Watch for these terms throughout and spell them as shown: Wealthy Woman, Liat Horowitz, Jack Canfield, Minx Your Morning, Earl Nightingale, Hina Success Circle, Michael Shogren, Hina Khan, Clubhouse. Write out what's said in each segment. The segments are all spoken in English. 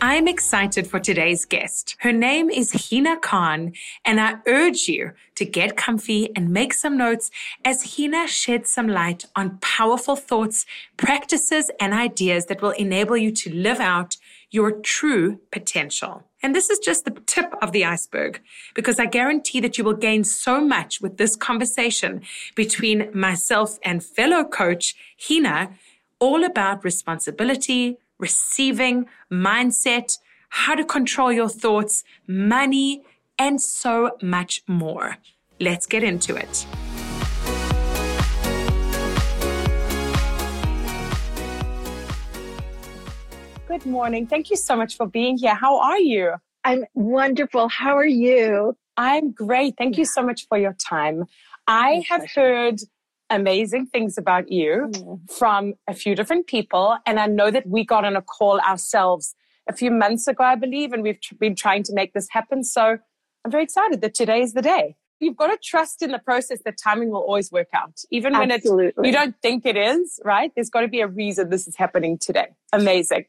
I am excited for today's guest. Her name is Hina Khan, and I urge you to get comfy and make some notes as Hina sheds some light on powerful thoughts, practices, and ideas that will enable you to live out your true potential. And this is just the tip of the iceberg, because I guarantee that you will gain so much with this conversation between myself and fellow coach Hina, all about responsibility, receiving, mindset, how to control your thoughts, money, and so much more. Let's get into it. Good morning. Thank you so much for being here. How are you? I'm wonderful. How are you? I'm great. Thank you so much for your time. I have heard amazing things about you from a few different people. And I know that we got on a call ourselves a few months ago, I believe, and we've been trying to make this happen. So I'm very excited that today is the day. You've got to trust in the process that timing will always work out. Even when you don't think it is, right? There's got to be a reason this is happening today. Amazing.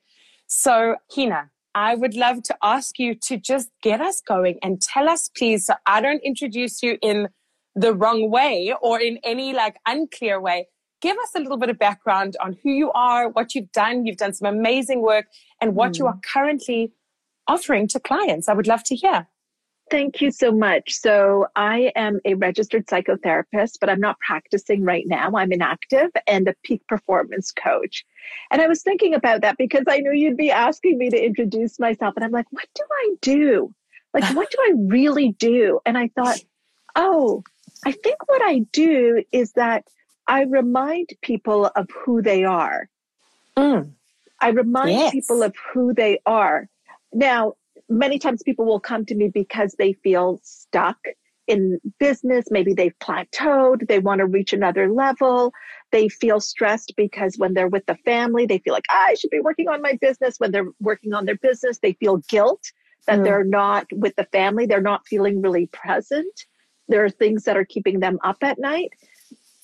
So Hina, I would love to ask you to just get us going and tell us, please, so I don't introduce you in the wrong way or in any unclear way. Give us a little bit of background on who you are, what you've done. You've done some amazing work, and what you are currently offering to clients. I would love to hear. Thank you so much. So I am a registered psychotherapist, but I'm not practicing right now. I'm inactive and a peak performance coach. And I was thinking about that because I knew you'd be asking me to introduce myself. And I'm like, what do I do? What do I really do? And I thought, I think what I do is that I remind people of who they are. I remind people of who they are. Now, many times people will come to me because they feel stuck in business. Maybe they've plateaued. They want to reach another level. They feel stressed because when they're with the family, they feel like, I should be working on my business. When they're working on their business, they feel guilt that they're not with the family. They're not feeling really present. There are things that are keeping them up at night.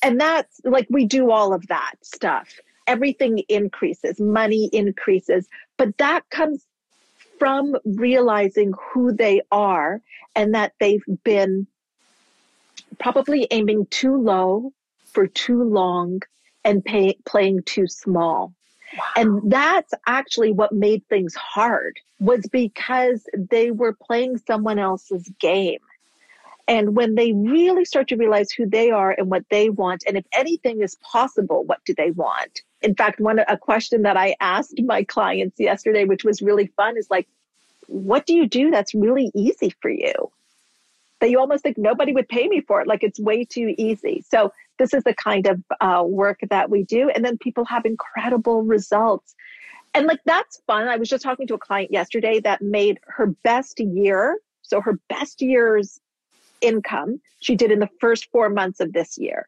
And that's we do all of that stuff. Everything increases, money increases, but that comes from realizing who they are and that they've been probably aiming too low for too long and playing too small. Wow. And that's actually what made things hard, was because they were playing someone else's game. And when they really start to realize who they are and what they want, and if anything is possible, what do they want? In fact, a question that I asked my clients yesterday, which was really fun, is what do you do that's really easy for you? That you almost think nobody would pay me for it. It's way too easy. So this is the kind of work that we do. And then people have incredible results. And that's fun. I was just talking to a client yesterday that made her best year. So her best year's income she did in the first 4 months of this year.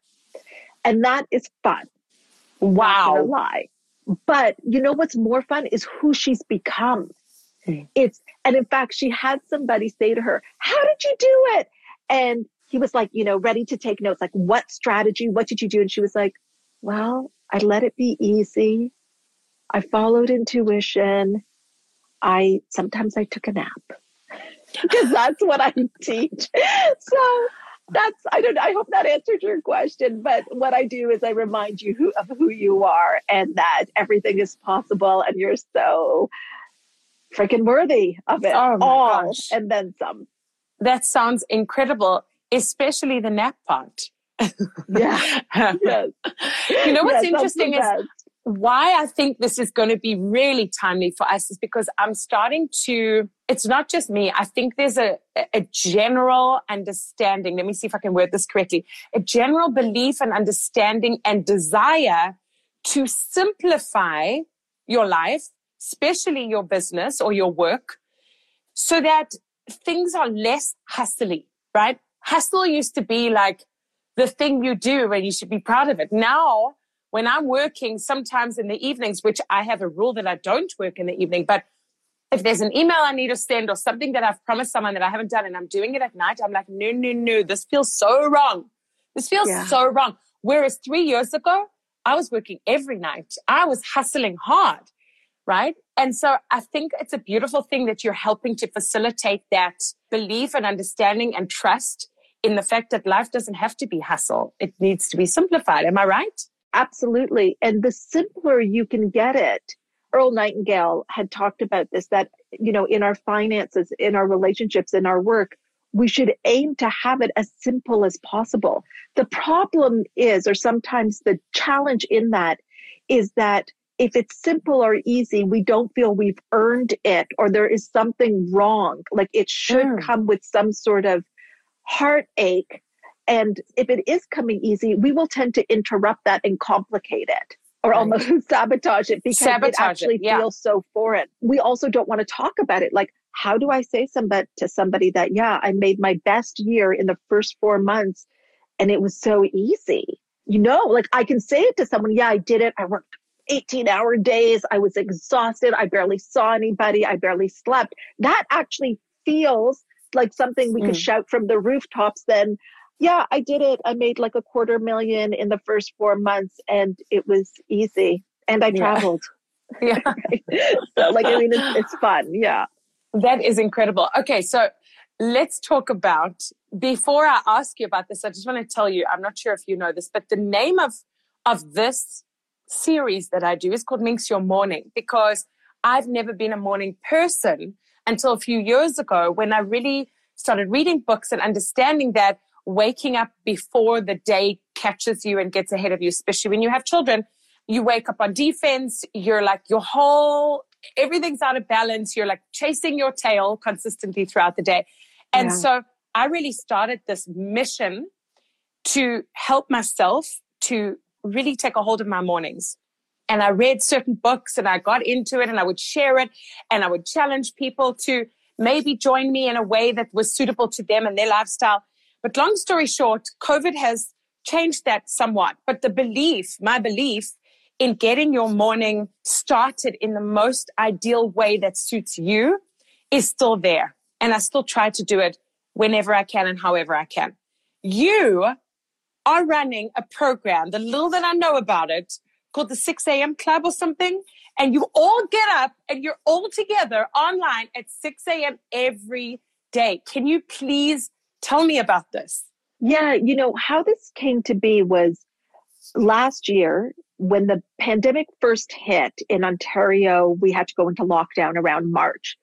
And that is fun. Wow. Lie. But you know what's more fun is who she's become. And in fact, she had somebody say to her, how did you do it? And he was ready to take notes. What strategy? What did you do? And she was like, well, I let it be easy. I followed intuition. Sometimes I took a nap. Because that's what I teach. So I hope that answered your question. But what I do is I remind you of who you are and that everything is possible and you're so freaking worthy of it all. Gosh. And then some. That sounds incredible, especially the nap part. Yeah. Yes. You know what's interesting is why I think this is going to be really timely for us is because I'm starting to, it's not just me. I think there's a general understanding. Let me see if I can word this correctly. A general belief and understanding and desire to simplify your life, especially your business or your work, so that things are less hustly, right? Hustle used to be like the thing you do and you should be proud of it. Now, when I'm working sometimes in the evenings, which I have a rule that I don't work in the evening, but if there's an email I need to send or something that I've promised someone that I haven't done and I'm doing it at night, I'm like, no, this feels so wrong. This feels so wrong. Whereas 3 years ago, I was working every night. I was hustling hard, right? And so I think it's a beautiful thing that you're helping to facilitate that belief and understanding and trust in the fact that life doesn't have to be hustle. It needs to be simplified. Am I right? Absolutely. And the simpler you can get it, Earl Nightingale had talked about this, that, you know, in our finances, in our relationships, in our work, we should aim to have it as simple as possible. The problem is, or sometimes the challenge in that is that if it's simple or easy, we don't feel we've earned it, or there is something wrong. Like it should come with some sort of heartache. And if it is coming easy, we will tend to interrupt that and complicate it or almost sabotage it because it actually feels so foreign. We also don't want to talk about it. Like, how do I say to somebody that, yeah, I made my best year in the first 4 months and it was so easy? You know, like I can say it to someone, yeah, I did it. I worked 18-hour days. I was exhausted. I barely saw anybody. I barely slept. That actually feels like something we could shout from the rooftops then. Yeah, I did it. I made like $250,000 in the first 4 months and it was easy. And I traveled. Yeah. So, like, I mean, it's fun. Yeah. That is incredible. Okay. So let's talk about, before I ask you about this, I just want to tell you, I'm not sure if you know this, but the name of this series that I do is called Minx Your Morning, because I've never been a morning person until a few years ago when I really started reading books and understanding that waking up before the day catches you and gets ahead of you, especially when you have children, you wake up on defense, you're like everything's out of balance, you're like chasing your tail consistently throughout the day. And so I really started this mission to help myself to really take a hold of my mornings. And I read certain books and I got into it and I would share it and I would challenge people to maybe join me in a way that was suitable to them and their lifestyle. But long story short, COVID has changed that somewhat. But the belief, my belief in getting your morning started in the most ideal way that suits you is still there. And I still try to do it whenever I can and however I can. You are running a program, the little that I know about it, called the 6 a.m. Club or something. And you all get up and you're all together online at 6 a.m. every day. Can you please tell me about this? Yeah, you know, how this came to be was last year when the pandemic first hit in Ontario, we had to go into lockdown around March.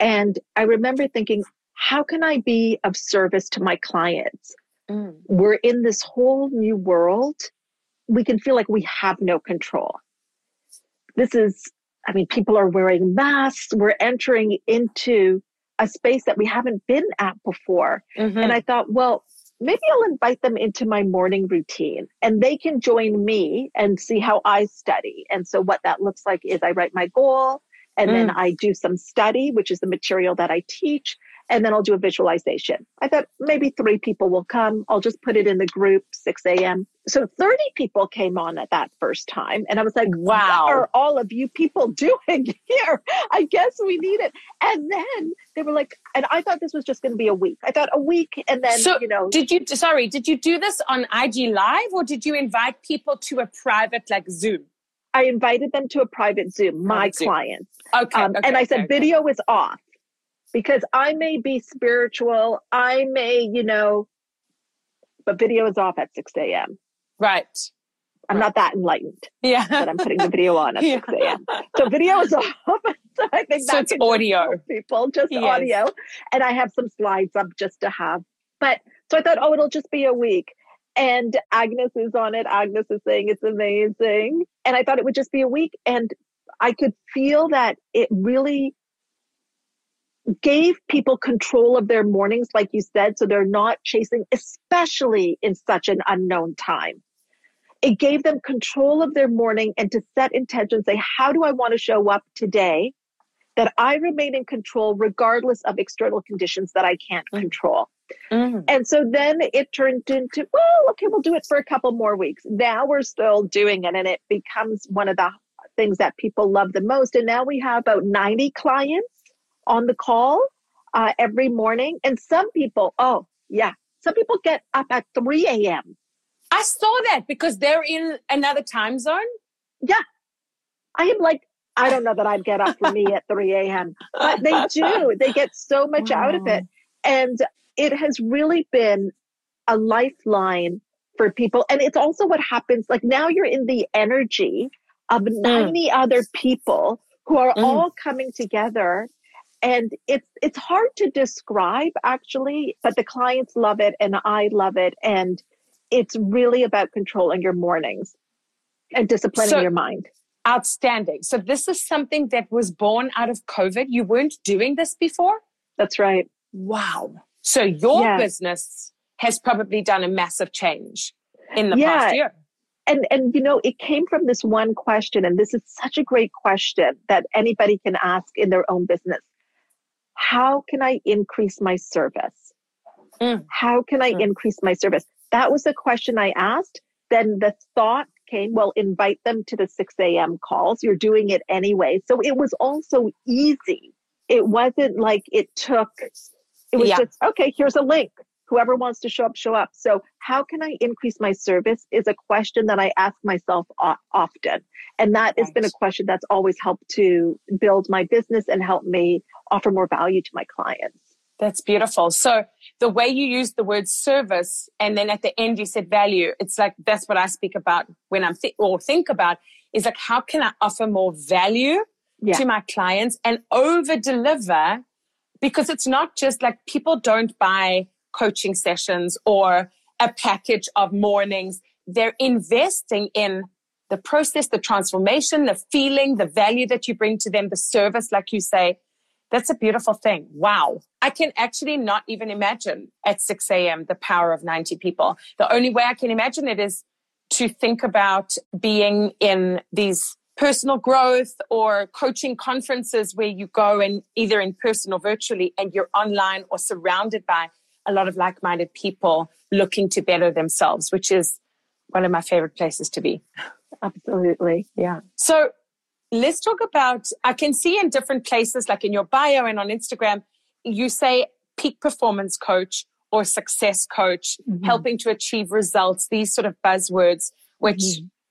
And I remember thinking, how can I be of service to my clients? We're in this whole new world. We can feel like we have no control. People are wearing masks. We're entering into a space that we haven't been at before. And I thought, well, maybe I'll invite them into my morning routine and they can join me and see how I study. And so what that looks like is I write my goal and then I do some study, which is the material that I teach. And then I'll do a visualization. I thought maybe 3 people will come. I'll just put it in the group, 6 a.m. So 30 people came on at that first time. And I was like, wow, what are all of you people doing here? I guess we need it. And then they were like, and I thought this was just going to be a week. I thought a week. And then, so you know. Did you do this on IG Live or did you invite people to a private like Zoom? I invited them to a private Zoom, my clients. Okay, and I said, video is off. Because I may be spiritual, I may, but video is off at 6 a.m. Right. I'm not that enlightened. Yeah. But I'm putting the video on at 6 a.m. So video is off. So I think that's audio. People, just audio. And I have some slides up just to have. But so I thought, it'll just be a week. And Agnes is on it. Agnes is saying it's amazing. And I thought it would just be a week. And I could feel that it really gave people control of their mornings, like you said, so they're not chasing, especially in such an unknown time. It gave them control of their morning and to set intentions, say, how do I want to show up today? That I remain in control regardless of external conditions that I can't control. Mm. And so then it turned into, well, okay, we'll do it for a couple more weeks. Now we're still doing it, and it becomes one of the things that people love the most. And now we have about 90 clients on the call every morning. And some people, some people get up at 3 a.m. I saw that because they're in another time zone. Yeah. I am like, I don't know that I'd get up for me at 3 a.m., but they do. They get so much out of it. And it has really been a lifeline for people. And it's also what happens, like now you're in the energy of 90 other people who are all coming together. And it's hard to describe, actually, but the clients love it and I love it. And it's really about controlling your mornings and disciplining your mind. Outstanding. So this is something that was born out of COVID. You weren't doing this before? That's right. Wow. So your business has probably done a massive change in the past year. And you know, it came from this one question, and this is such a great question that anybody can ask in their own business. How can I increase my service? How can I increase my service? That was the question I asked. Then the thought came, well, invite them to the 6 a.m. calls. You're doing it anyway. So it was also easy. It wasn't like it was just, okay, here's a link. Whoever wants to show up, show up. So how can I increase my service is a question that I ask myself often. And that has been a question that's always helped to build my business and help me offer more value to my clients. That's beautiful. So the way you use the word service, and then at the end you said value, it's like, that's what I speak about when I'm think about is like, how can I offer more value to my clients and over deliver? Because it's not just like people don't buy coaching sessions or a package of mornings. They're investing in the process, the transformation, the feeling, the value that you bring to them, the service, like you say. That's a beautiful thing. Wow. I can actually not even imagine at 6 a.m. the power of 90 people. The only way I can imagine it is to think about being in these personal growth or coaching conferences where you go and either in person or virtually, and you're online or surrounded by a lot of like-minded people looking to better themselves, which is one of my favorite places to be. Absolutely. Yeah. So let's talk about, I can see in different places, like in your bio and on Instagram, you say peak performance coach or success coach, helping to achieve results, these sort of buzzwords, which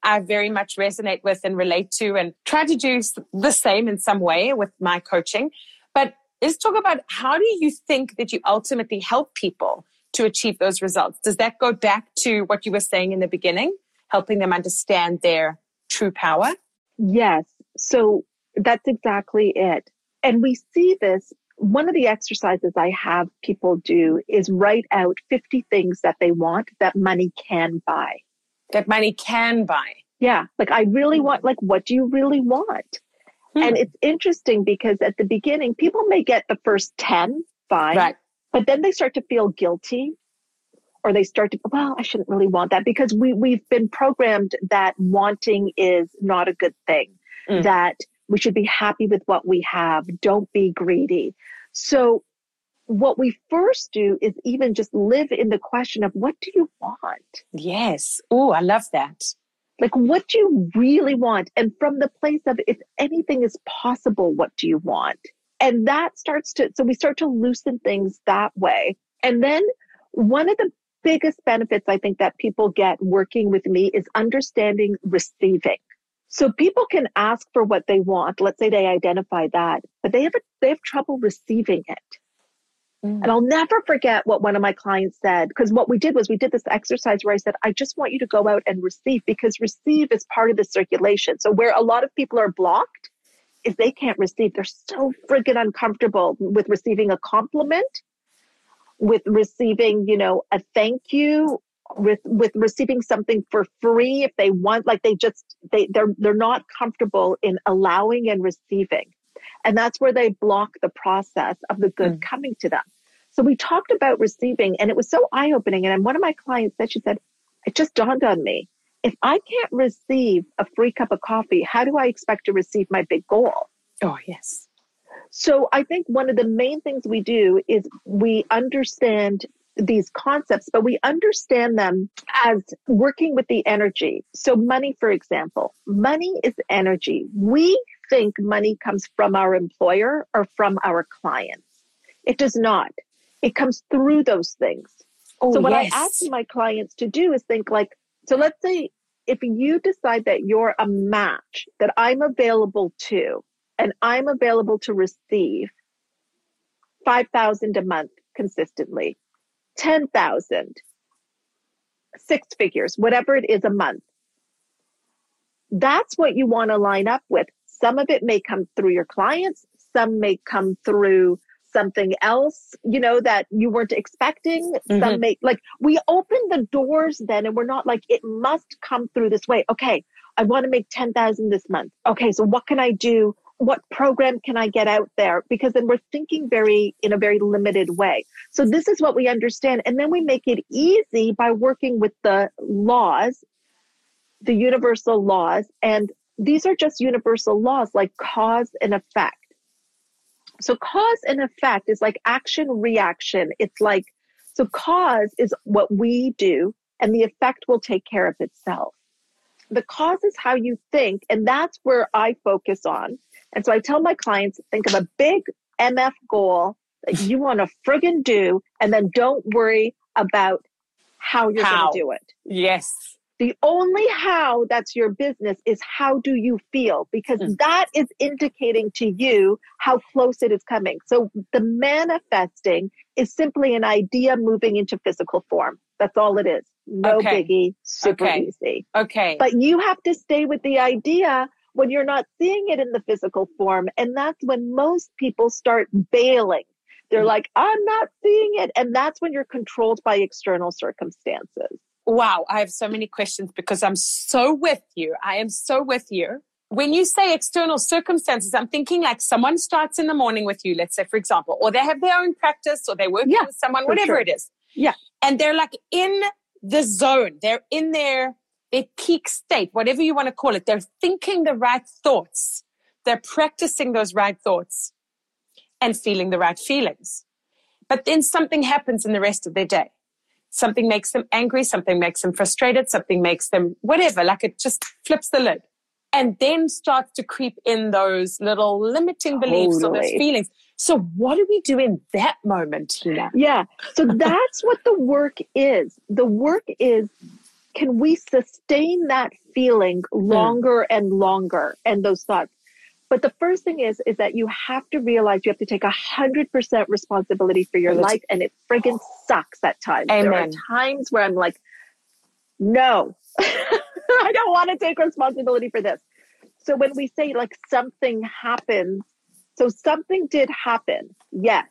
I very much resonate with and relate to and try to do the same in some way with my coaching. But let's talk about, how do you think that you ultimately help people to achieve those results? Does that go back to what you were saying in the beginning, helping them understand their true power? Yes. So that's exactly it. And we see this. One of the exercises I have people do is write out 50 things that they want that money can buy. That money can buy. Yeah. Like, I really want, like, what do you really want? And it's interesting because at the beginning, people may get the first 10, fine, but then they start to feel guilty, or they start to, well, I shouldn't really want that, because we've been programmed that wanting is not a good thing. That we should be happy with what we have. Don't be greedy. So what we first do is even just live in the question of, what do you want? Yes. Oh, I love that. Like, what do you really want? And from the place of, if anything is possible, what do you want? And that starts to, so we start to loosen things that way. And then one of the biggest benefits I think that people get working with me is understanding receiving. So people can ask for what they want. Let's say they identify that, but they have trouble receiving it. And I'll never forget what one of my clients said, because what we did was we did this exercise where I said, I just want you to go out and receive, because receive is part of the circulation. So where a lot of people are blocked is they can't receive. They're so friggin' uncomfortable with receiving a compliment, with receiving, you know, a thank you, with receiving something for free if they want, like they're not comfortable in allowing and receiving. And that's where they block the process of the good coming to them. So we talked about receiving, and it was so eye-opening. And one of my clients said, she said, it just dawned on me. If I can't receive a free cup of coffee, how do I expect to receive my big goal? Oh, yes. So I think one of the main things we do is we understand these concepts, but we understand them as working with the energy. So money, for example, money is energy. We think money comes from our employer or from our clients. It does not. It comes through those things. Oh, so what yes. I ask my clients to do is think like, so let's say if you decide that you're a match, that I'm available to, and I'm available to receive $5,000 a month consistently, $10,000, six figures, whatever it is a month. That's what you want to line up with. Some of it may come through your clients. Some may come through something else, you know, that you weren't expecting. Mm-hmm. Some may, like, we open the doors then, and we're not like, it must come through this way. Okay, I want to make $10,000 this month. Okay, so what can I do? What program can I get out there? Because then we're thinking in a very limited way. So this is what we understand. And then we make it easy by working with the laws, the universal laws. And these are just universal laws like cause and effect. So cause and effect is like action, reaction. It's like, so cause is what we do and the effect will take care of itself. The cause is how you think, and that's where I focus on. And so I tell my clients, think of a big MF goal that you want to friggin' do, and then don't worry about how you're going to do it. Yes. The only how that's your business is how do you feel, because that is indicating to you how close it is coming. So the manifesting is simply an idea moving into physical form. That's all it is. No biggie, super easy. Okay. But you have to stay with the idea when you're not seeing it in the physical form. And that's when most people start bailing. They're like, I'm not seeing it. And that's when you're controlled by external circumstances. Wow, I have so many questions because I'm so with you. I am so with you. When you say external circumstances, I'm thinking like someone starts in the morning with you, let's say, for example, or they have their own practice or they work with someone, whatever it is. Yeah. And they're like in the zone. They're in their peak state, whatever you want to call it. They're thinking the right thoughts. They're practicing those right thoughts and feeling the right feelings. But then something happens in the rest of their day. Something makes them angry, something makes them frustrated, something makes them whatever, like it just flips the lid. And then starts to creep in those little limiting beliefs or those feelings. So what do we do in that moment, Hina? Yeah, so that's what the work is. The work is, can we sustain that feeling longer and longer and those thoughts? But the first thing is that you have to realize you have to take 100% responsibility for your life, and it friggin' sucks at times. Amen. There are times where I'm like, no, I don't want to take responsibility for this. So when we say like something happens, so something did happen, yes.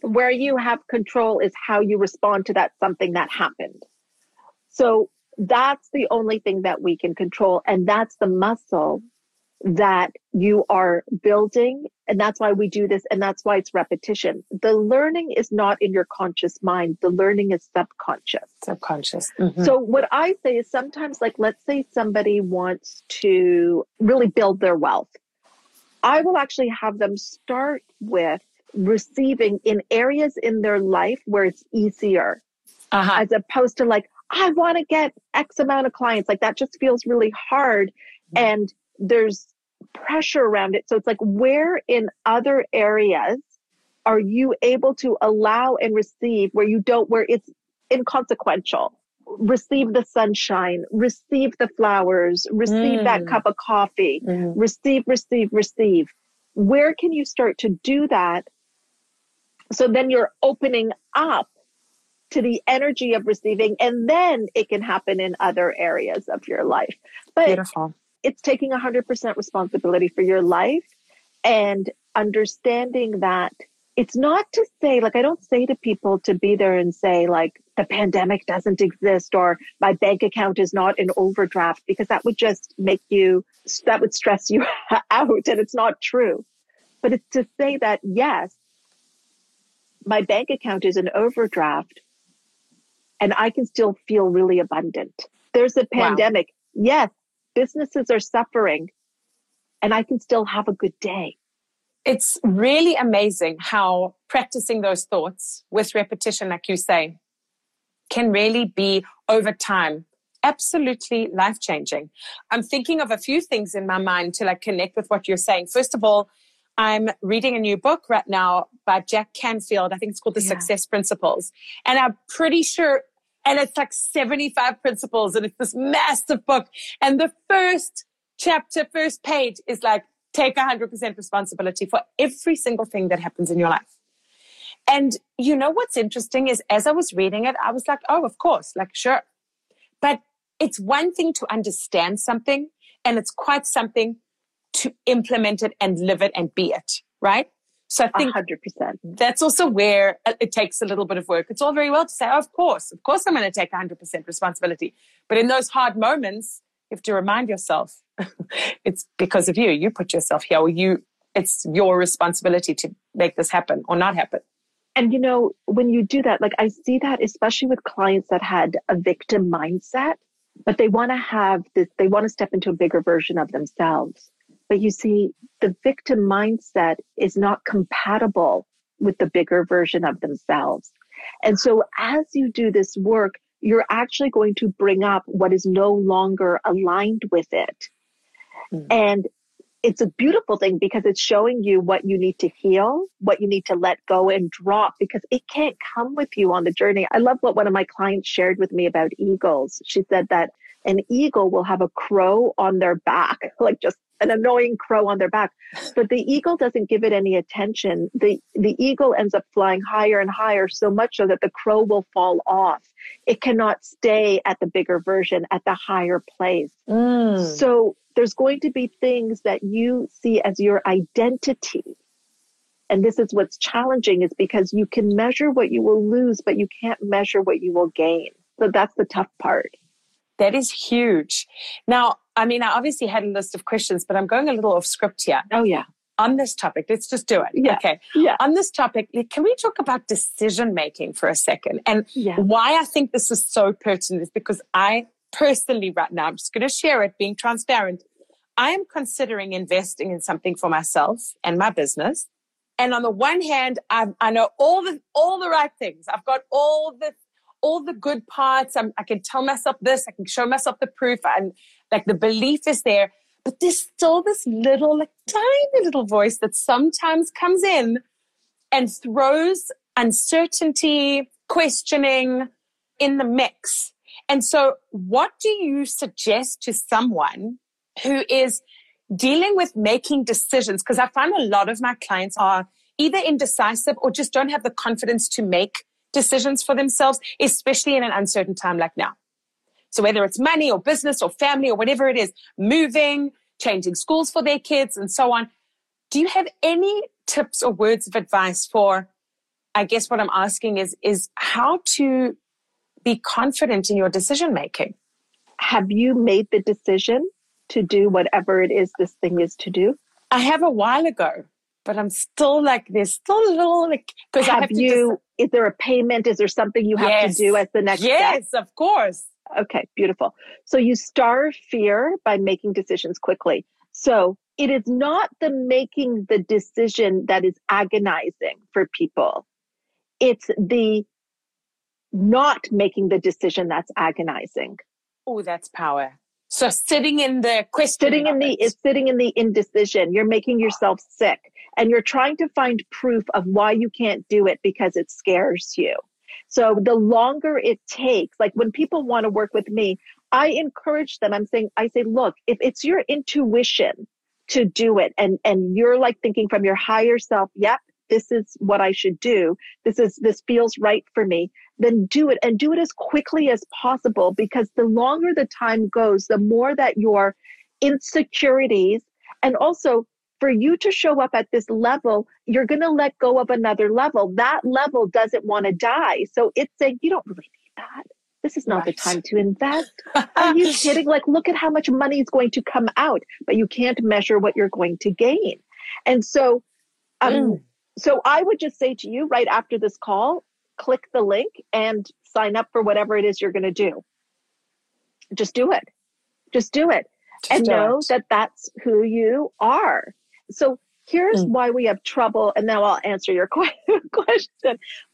Where you have control is how you respond to that something that happened. So that's the only thing that we can control, and that's the muscle that you are building. And that's why we do this. And that's why it's repetition. The learning is not in your conscious mind. The learning is subconscious. Mm-hmm. So what I say is sometimes, like, let's say somebody wants to really build their wealth. I will actually have them start with receiving in areas in their life where it's easier, as opposed to like, I want to get X amount of clients. Like that just feels really hard. And there's pressure around it. So it's like, where in other areas are you able to allow and receive where it's inconsequential? Receive the sunshine, receive the flowers, receive that cup of coffee, receive. Where can you start to do that? So then you're opening up to the energy of receiving, and then it can happen in other areas of your life. But beautiful. It's taking 100% responsibility for your life and understanding that It's not to say, like, I don't say to people to be there and say, like, the pandemic doesn't exist or my bank account is not in overdraft, because that would just make you, that would stress you out, and it's not true. But it's to say that, yes, my bank account is in overdraft and I can still feel really abundant. There's a pandemic. Wow. Yes, businesses are suffering and I can still have a good day. It's really amazing how practicing those thoughts with repetition, like you say, can really be over time, absolutely life-changing. I'm thinking of a few things in my mind to like connect with what you're saying. First of all, I'm reading a new book right now by Jack Canfield. I think it's called The Success Principles. And I'm pretty sure, and it's like 75 principles and it's this massive book. And the first chapter, first page is like, take 100% responsibility for every single thing that happens in your life. And you know what's interesting is as I was reading it, I was like, oh, of course, like, sure. But it's one thing to understand something and it's quite something to implement it and live it and be it, right? So I think 100%. That's also where it takes a little bit of work. It's all very well to say, oh, of course I'm going to take 100% responsibility. But in those hard moments, you have to remind yourself, it's because of you. You put yourself here, or it's your responsibility to make this happen or not happen. And, you know, when you do that, like I see that, especially with clients that had a victim mindset, but they want to have this, they want to step into a bigger version of themselves. But you see, the victim mindset is not compatible with the bigger version of themselves. And so as you do this work, you're actually going to bring up what is no longer aligned with it. Mm. And it's a beautiful thing because it's showing you what you need to heal, what you need to let go and drop, because it can't come with you on the journey. I love what one of my clients shared with me about eagles. She said that an eagle will have a crow on their back, like just an annoying crow on their back, but the eagle doesn't give it any attention. The eagle ends up flying higher and higher, so much so that the crow will fall off. It cannot stay at the bigger version, at the higher place. Mm. So there's going to be things that you see as your identity. And this is what's challenging, is because you can measure what you will lose, but you can't measure what you will gain. So that's the tough part. That is huge. Now, I mean, I obviously had a list of questions, but I'm going a little off script here. Oh, yeah. On this topic, let's just do it. Yeah. Okay. Yeah. On this topic, can we talk about decision-making for a second? And why I think this is so pertinent is because I personally right now, I'm just going to share it, being transparent. I am considering investing in something for myself and my business. And on the one hand, I know all the right things. I've got all the good parts. I can tell myself this. I can show myself the proof. And like the belief is there, but there's still this little, like tiny little voice that sometimes comes in and throws uncertainty, questioning in the mix. And so what do you suggest to someone who is dealing with making decisions? Because I find a lot of my clients are either indecisive or just don't have the confidence to make decisions for themselves, especially in an uncertain time like now. So whether it's money or business or family or whatever it is, moving, changing schools for their kids and so on. Do you have any tips or words of advice for, I guess what I'm asking is how to be confident in your decision making? Have you made the decision to do whatever it is this thing is to do? I have a while ago. But I'm still like, there's still a little like, because I have you, is there a payment? Is there something you have to do as the next step? Yes, of course. Okay, beautiful. So you starve fear by making decisions quickly. So it is not the making the decision that is agonizing for people. It's the not making the decision that's agonizing. Oh, that's power. So sitting in the question. Sitting in the indecision. You're making yourself sick. And you're trying to find proof of why you can't do it because it scares you. So the longer it takes, like when people want to work with me, I encourage them. I say, look, if it's your intuition to do it and you're like thinking from your higher self, yep, this is what I should do. This feels right for me. Then do it, and do it as quickly as possible, because the longer the time goes, the more that your insecurities, and also for you to show up at this level, you're going to let go of another level. That level doesn't want to die. So it's saying, you don't really need that. This is not the time to invest. Are you kidding? Like, look at how much money is going to come out, but you can't measure what you're going to gain. And so, so I would just say to you right after this call, click the link and sign up for whatever it is you're going to do. Just do it. Just do it. And know that that's who you are. So here's why we have trouble. And now I'll answer your question,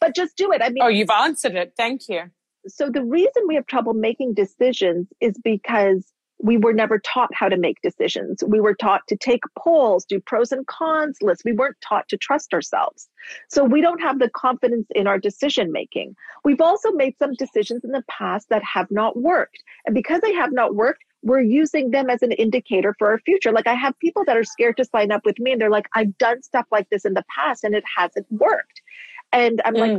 but just do it. I mean, oh, you've answered it. Thank you. So the reason we have trouble making decisions is because we were never taught how to make decisions. We were taught to take polls, do pros and cons lists. We weren't taught to trust ourselves. So we don't have the confidence in our decision making. We've also made some decisions in the past that have not worked. And because they have not worked, we're using them as an indicator for our future. Like, I have people that are scared to sign up with me and they're like, I've done stuff like this in the past and it hasn't worked. And I'm like,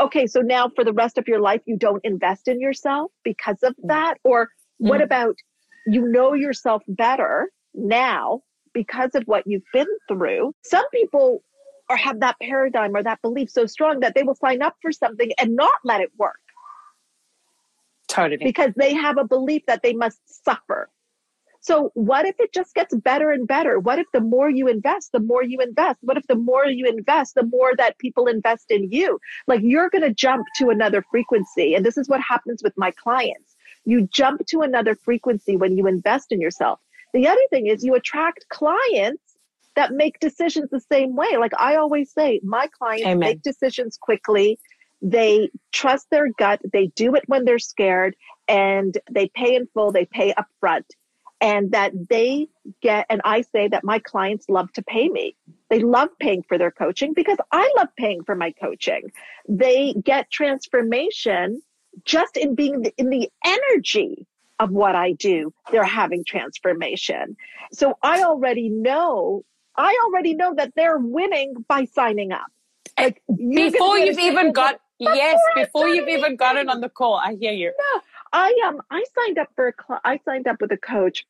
okay, so now for the rest of your life, you don't invest in yourself because of that? Or what about, you know yourself better now because of what you've been through? Some people have that paradigm or that belief so strong that they will sign up for something and not let it work. Totally. Because they have a belief that they must suffer. So what if it just gets better and better? What if the more you invest, the more you invest? What if the more you invest, the more that people invest in you? Like, you're going to jump to another frequency. And this is what happens with my clients. You jump to another frequency when you invest in yourself. The other thing is you attract clients that make decisions the same way. Like I always say, my clients make decisions quickly. They trust their gut. They do it when they're scared, and they pay in full. They pay up front. And that they get, and I say that my clients love to pay me. They love paying for their coaching because I love paying for my coaching. They get transformation just in being in the energy of what I do. They're having transformation. So I already know that they're winning by signing up. Like, before you've even got, before you've even got it on the call. I hear you. No, I signed up for I signed up with a coach.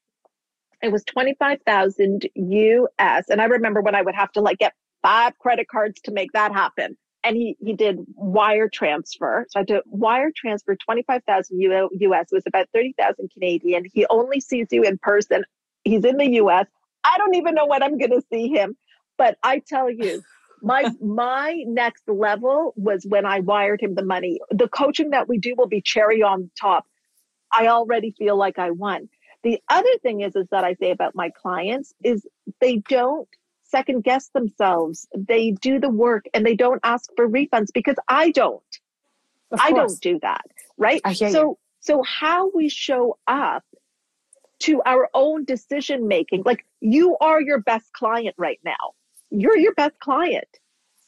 It was $25,000 US. And I remember when I would have to like get 5 credit cards to make that happen. And he did wire transfer. So I did wire transfer, $25,000 US. It was about 30,000 Canadian. He only sees you in person. He's in the US. I don't even know when I'm going to see him, but I tell you, My next level was when I wired him the money. The coaching that we do will be cherry on top. I already feel like I won. The other thing is that I say about my clients is they don't second guess themselves. They do the work and they don't ask for refunds because I don't. I don't do that, right? So how we show up to our own decision making, like you are your best client right now. You're your best client.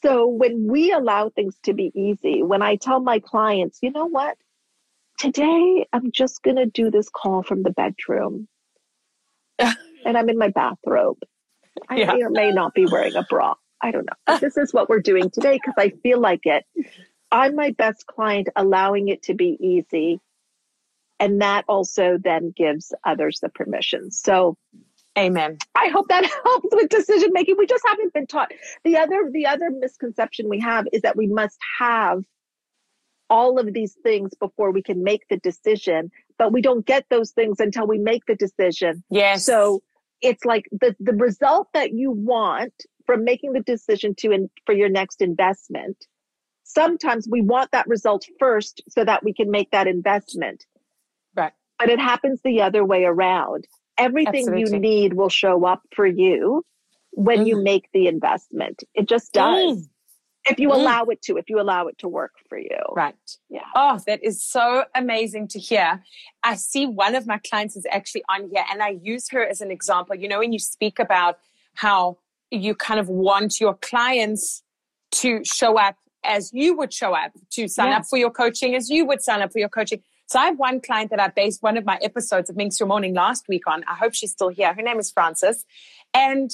So when we allow things to be easy, when I tell my clients, you know what, today I'm just going to do this call from the bedroom and I'm in my bathrobe. I may or may not be wearing a bra. I don't know. But this is what we're doing today because I feel like it. I'm my best client, allowing it to be easy. And that also then gives others the permission. So amen. I hope that helps with decision making. We just haven't been taught. The other misconception we have is that we must have all of these things before we can make the decision, but we don't get those things until we make the decision. Yes. So it's like the result that you want from making the decision for your next investment. Sometimes we want that result first so that we can make that investment. Right. But it happens the other way around. Everything you need will show up for you when you make the investment. It just does. If you allow it to, work for you. Right. Yeah. Oh, that is so amazing to hear. I see one of my clients is actually on here and I use her as an example. You know, when you speak about how you kind of want your clients to show up as you would show up, to sign up for your coaching as you would sign up for your coaching. So I have one client that I based one of my episodes of Minx Your Morning last week on. I hope she's still here. Her name is Frances. And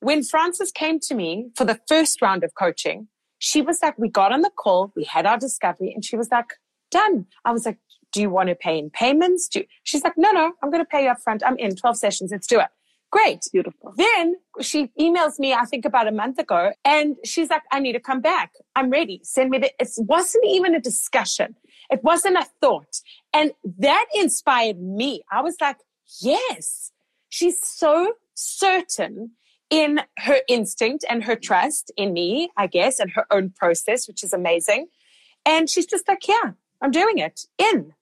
when Frances came to me for the first round of coaching, she was like, we got on the call, we had our discovery, and she was like, done. I was like, do you want to pay in payments? She's like, no, I'm going to pay you up front. I'm in 12 sessions. Let's do it. Great. Beautiful. Then she emails me, I think about a month ago, and she's like, I need to come back. I'm ready. Send me the, it wasn't even a discussion. It wasn't a thought. And that inspired me. I was like, yes, she's so certain in her instinct and her trust in me, I guess, and her own process, which is amazing. And she's just like, yeah, I'm doing it in.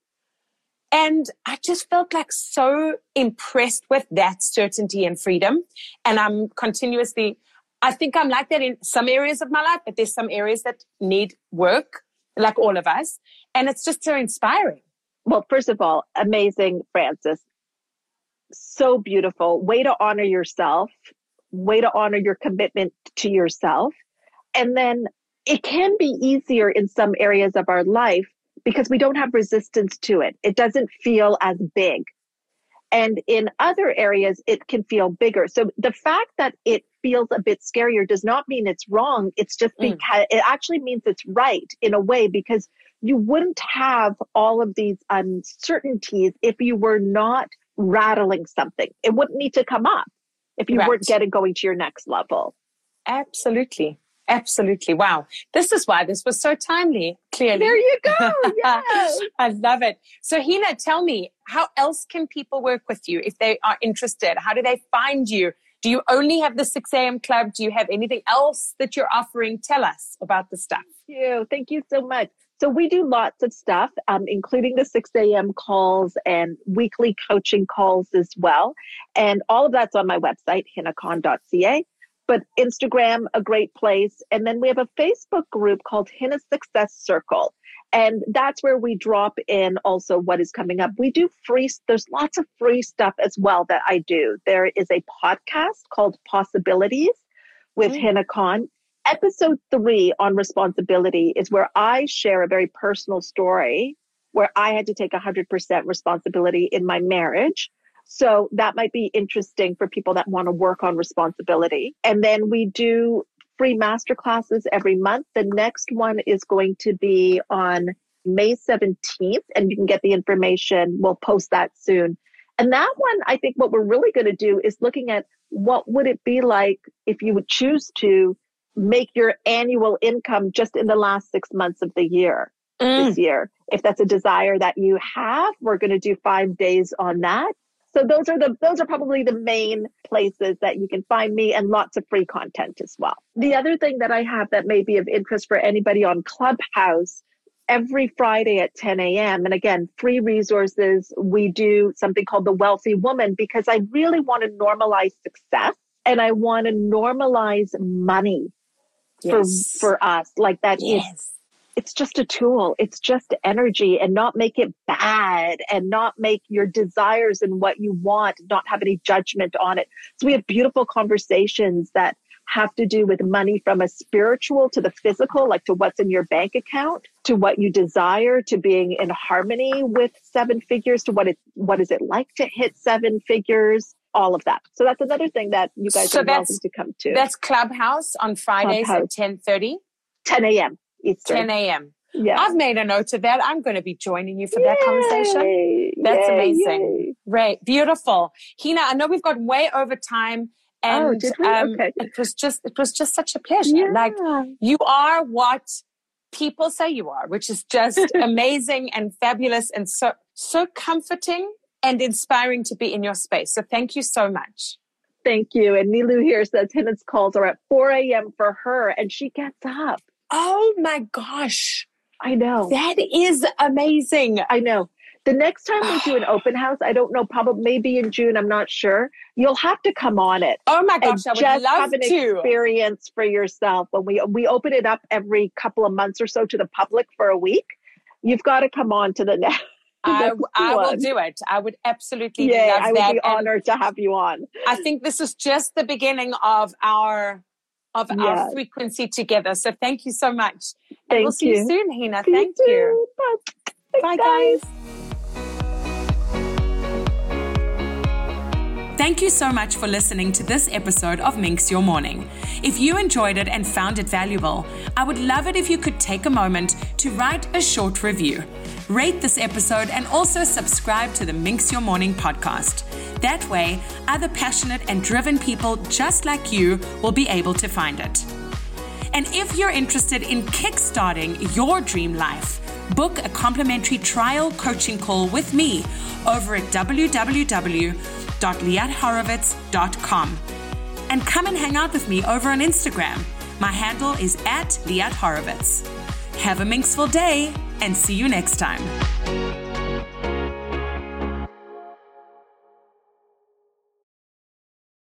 And I just felt like so impressed with that certainty and freedom. And I'm continuously, I think I'm like that in some areas of my life, but there's some areas that need work, like all of us. And it's just so inspiring. Well, first of all, amazing, Frances. So beautiful. Way to honor yourself. Way to honor your commitment to yourself. And then it can be easier in some areas of our life because we don't have resistance to it. It doesn't feel as big. And in other areas, it can feel bigger. So the fact that it feels a bit scarier does not mean it's wrong. It's just because it actually means it's right in a way, because you wouldn't have all of these uncertainties if you were not rattling something. It wouldn't need to come up if you weren't going to your next level. Absolutely. Absolutely. Wow. This is why this was so timely, clearly. There you go. Yes. I love it. So Hina, tell me, how else can people work with you if they are interested? How do they find you? Do you only have the 6 a.m. club? Do you have anything else that you're offering? Tell us about the stuff. Thank you. Thank you so much. So we do lots of stuff, including the 6 a.m. calls and weekly coaching calls as well. And all of that's on my website, hinakhan.ca. But Instagram, a great place. And then we have a Facebook group called Hina Success Circle. And that's where we drop in also what is coming up. We do free, there's lots of free stuff as well that I do. There is a podcast called Possibilities with Hina Khan. Episode 3 on responsibility is where I share a very personal story where I had to take 100% responsibility in my marriage. So that might be interesting for people that want to work on responsibility. And then we do free masterclasses every month. The next one is going to be on May 17th, and you can get the information. We'll post that soon. And that one, I think what we're really going to do is looking at what would it be like if you would choose to make your annual income just in the last 6 months of the year. This year, if that's a desire that you have, we're going to do 5 days on that. So those are probably the main places that you can find me, and lots of free content as well. The other thing that I have that may be of interest for anybody on Clubhouse, every Friday at 10 a.m., and again, free resources, we do something called the Wealthy Woman, because I really want to normalize success and I want to normalize money for us. Like that is, it's just a tool. It's just energy, and not make it bad and not make your desires and what you want, not have any judgment on it. So we have beautiful conversations that have to do with money, from a spiritual to the physical, like to what's in your bank account, to what you desire, to being in harmony with 7 figures, to what is it like to hit 7 figures, all of that. So that's another thing that you guys are welcome to come to. That's Clubhouse on Fridays at 10:30? 10 a.m. Eastern. 10 a.m. Yeah. I've made a note of that. I'm going to be joining you for that conversation. That's amazing. Yay. Right. Beautiful. Hina, I know we've got way over time. And did we? Okay. It was just such a pleasure. Yeah. Like, you are what people say you are, which is just amazing and fabulous and so comforting and inspiring to be in your space. So thank you so much. Thank you. And Nilu here says Hina's calls are at 4 a.m. for her, and she gets up. Oh my gosh. I know. That is amazing. I know. The next time we do an open house, I don't know, probably maybe in June, I'm not sure. You'll have to come on it. Oh my gosh, I would love to. Just have an experience for yourself. When we open it up every couple of months or so to the public for a week, you've got to come on to the next. I will do it. I would absolutely love that. I would be honored to have you on. I think this is just the beginning of our frequency together. So thank you so much. And we'll see you soon, Hina. Thank you. Bye, guys. Thank you so much for listening to this episode of Minx Your Morning. If you enjoyed it and found it valuable, I would love it if you could take a moment to write a short review. rate this episode, and also subscribe to the Minx Your Morning podcast. That way, other passionate and driven people just like you will be able to find it. And if you're interested in kickstarting your dream life, book a complimentary trial coaching call with me over at www.liathorowitz.com. And come and hang out with me over on Instagram. My handle is @LiatHorowitz. Have a minxful day and see you next time.